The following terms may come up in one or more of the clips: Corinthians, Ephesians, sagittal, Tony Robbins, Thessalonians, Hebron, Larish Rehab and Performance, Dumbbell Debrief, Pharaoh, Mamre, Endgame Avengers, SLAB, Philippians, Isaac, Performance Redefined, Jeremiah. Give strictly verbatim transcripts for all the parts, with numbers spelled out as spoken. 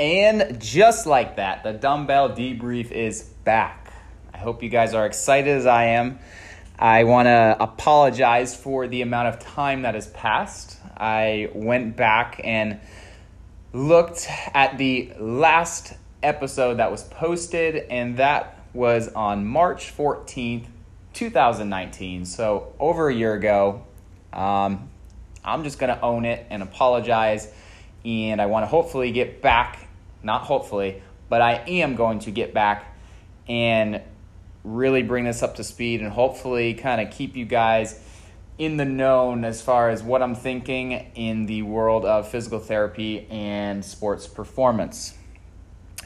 And just like that, the Dumbbell Debrief is back. I hope you guys are excited as I am. I want to apologize for the amount of time that has passed. I went back and looked at the last episode that was posted, and that was on March fourteenth, two thousand nineteen. So over a year ago. Um, I'm just going to own it and apologize. And I want to hopefully get back, not hopefully, but I am going to get back and really bring this up to speed and hopefully kind of keep you guys in the known as far as what I'm thinking in the world of physical therapy and sports performance.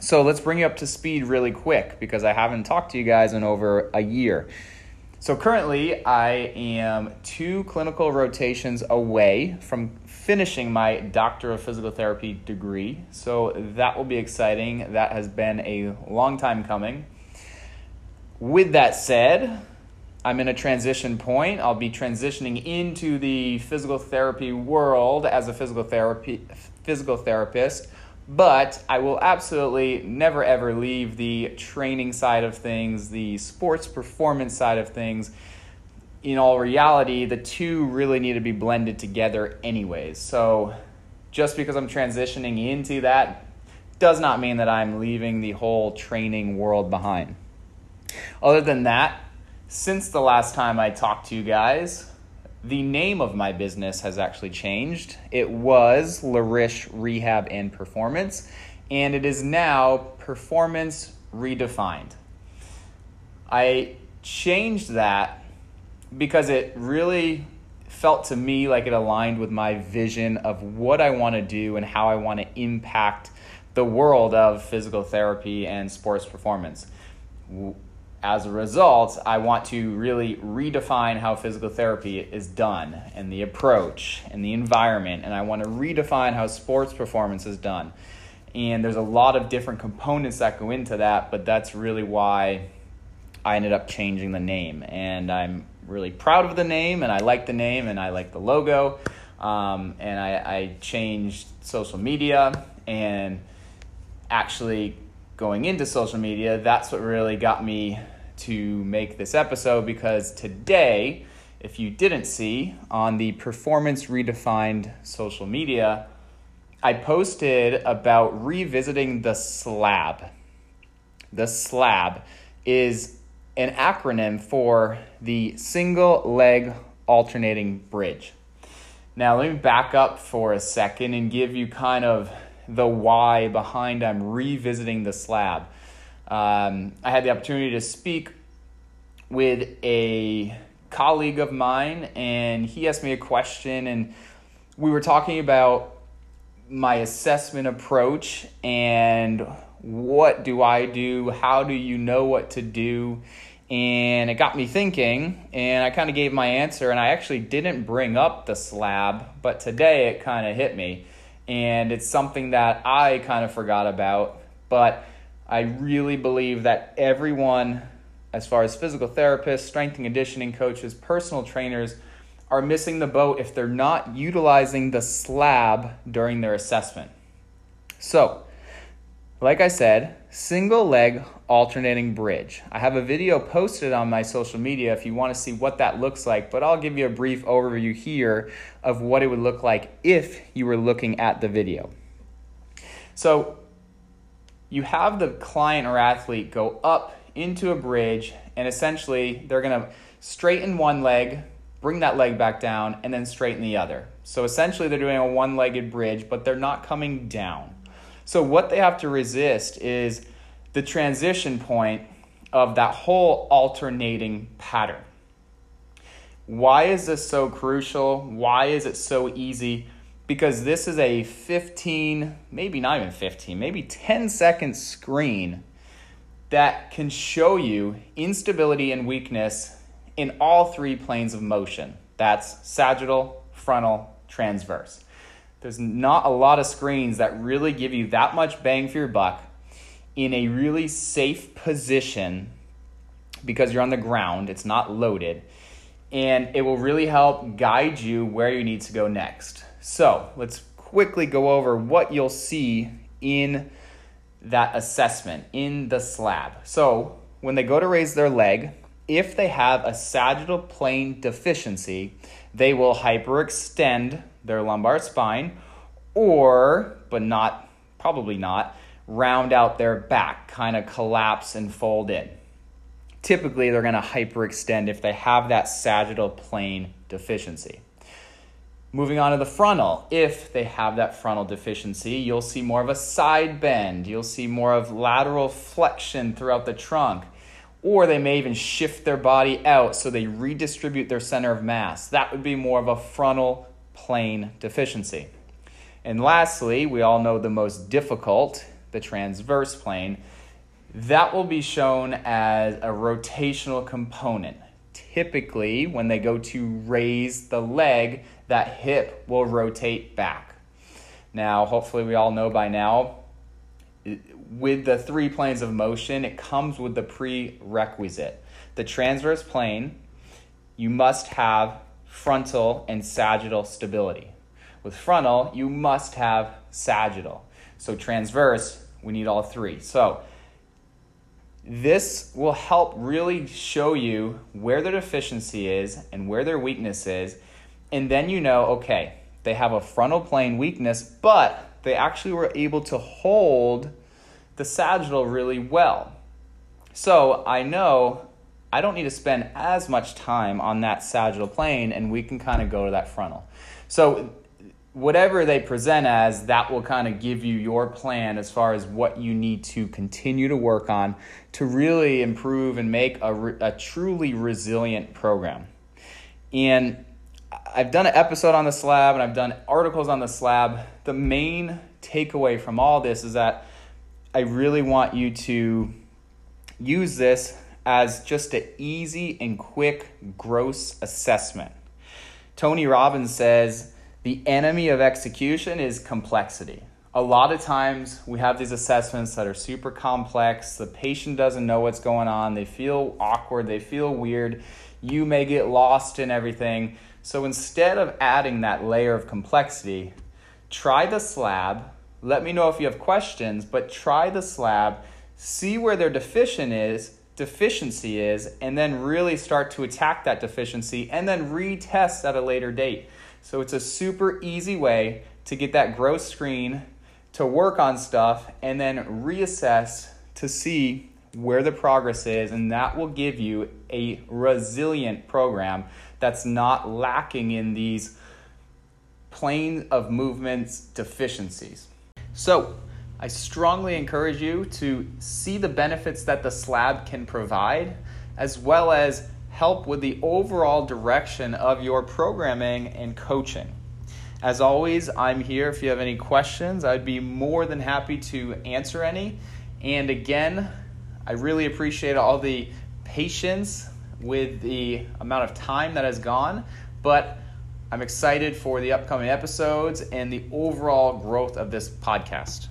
So let's bring you up to speed really quick because I haven't talked to you guys in over a year. So currently, I am two clinical rotations away from finishing my Doctor of Physical Therapy degree. So that will be exciting. That has been a long time coming. With that said, I'm in a transition point. I'll be transitioning into the physical therapy world as a physical therapy physical therapist, but I will absolutely never ever leave the training side of things, the sports performance side of things. In all reality, the two really need to be blended together anyways. So just because I'm transitioning into that does not mean that I'm leaving the whole training world behind. Other than that, since the last time I talked to you guys, the name of my business has actually changed. It was Larish Rehab and Performance, and it is now Performance Redefined. I changed that because it really felt to me like it aligned with my vision of what I want to do and how I want to impact the world of physical therapy and sports performance. As a result, I want to really redefine how physical therapy is done and the approach and the environment, and I want to redefine how sports performance is done. And there's a lot of different components that go into that, but that's really why I ended up changing the name. And I'm really proud of the name, and I like the name, and I like the logo. Um, and I, I changed social media, and actually going into social media, that's what really got me to make this episode, because today, if you didn't see on the Performance Redefined social media, I posted about revisiting the SLAB. The SLAB is an acronym for the single leg alternating bridge. Now let me back up for a second and give you kind of the why behind I'm revisiting the SLAB. Um, I had the opportunity to speak with a colleague of mine, and he asked me a question, and we were talking about my assessment approach and what do I do, how do you know what to do, and it got me thinking, and I kind of gave my answer, and I actually didn't bring up the SLAB, but today it kind of hit me. And it's something that I kind of forgot about, but I really believe that everyone, as far as physical therapists, strength and conditioning coaches, personal trainers, are missing the boat if they're not utilizing the SLAB during their assessment. So, like I said, single leg alternating bridge. I have a video posted on my social media if you want to see what that looks like, but I'll give you a brief overview here of what it would look like if you were looking at the video. So you have the client or athlete go up into a bridge, and essentially they're going to straighten one leg, bring that leg back down, and then straighten the other. So essentially they're doing a one-legged bridge, but they're not coming down. So what they have to resist is the transition point of that whole alternating pattern. Why is this so crucial? Why is it so easy? Because this is a fifteen, maybe not even fifteen, maybe ten second screen that can show you instability and weakness in all three planes of motion. That's sagittal, frontal, transverse. There's not a lot of screens that really give you that much bang for your buck in a really safe position because you're on the ground, it's not loaded, and it will really help guide you where you need to go next. So let's quickly go over what you'll see in that assessment, in the SLAB. So when they go to raise their leg, if they have a sagittal plane deficiency, they will hyperextend their lumbar spine or, but not, probably not, round out their back, kind of collapse and fold in. Typically, they're going to hyperextend if they have that sagittal plane deficiency. Moving on to the frontal, if they have that frontal deficiency, you'll see more of a side bend. You'll see more of lateral flexion throughout the trunk. Or they may even shift their body out so they redistribute their center of mass. That would be more of a frontal plane deficiency. And lastly, we all know the most difficult, the transverse plane. That will be shown as a rotational component. Typically, when they go to raise the leg, that hip will rotate back. Now, hopefully we all know by now, with the three planes of motion, it comes with the prerequisite. The transverse plane, you must have frontal and sagittal stability. With frontal, you must have sagittal. So transverse, we need all three. So this will help really show you where their deficiency is and where their weakness is. And then you know, okay, they have a frontal plane weakness, but they actually were able to hold the sagittal really well. So I know I don't need to spend as much time on that sagittal plane, and we can kind of go to that frontal. So whatever they present as, that will kind of give you your plan as far as what you need to continue to work on to really improve and make a, a truly resilient program. And I've done an episode on the SLAB, and I've done articles on the SLAB. The main takeaway from all this is that I really want you to use this as just an easy and quick gross assessment. Tony Robbins says, the enemy of execution is complexity. A lot of times we have these assessments that are super complex. The patient doesn't know what's going on. They feel awkward. They feel weird. You may get lost in everything. So instead of adding that layer of complexity, try the SLAB. Let me know if you have questions, but try the SLAB. See where their deficient is, deficiency is, and then really start to attack that deficiency and then retest at a later date. So it's a super easy way to get that growth screen, to work on stuff, and then reassess to see where the progress is, and that will give you a resilient program that's not lacking in these plane of movements deficiencies. So I strongly encourage you to see the benefits that the SLAB can provide, as well as help with the overall direction of your programming and coaching. As always, I'm here if you have any questions. I'd be more than happy to answer any. And again, I really appreciate all the patience with the amount of time that has gone, but I'm excited for the upcoming episodes and the overall growth of this podcast.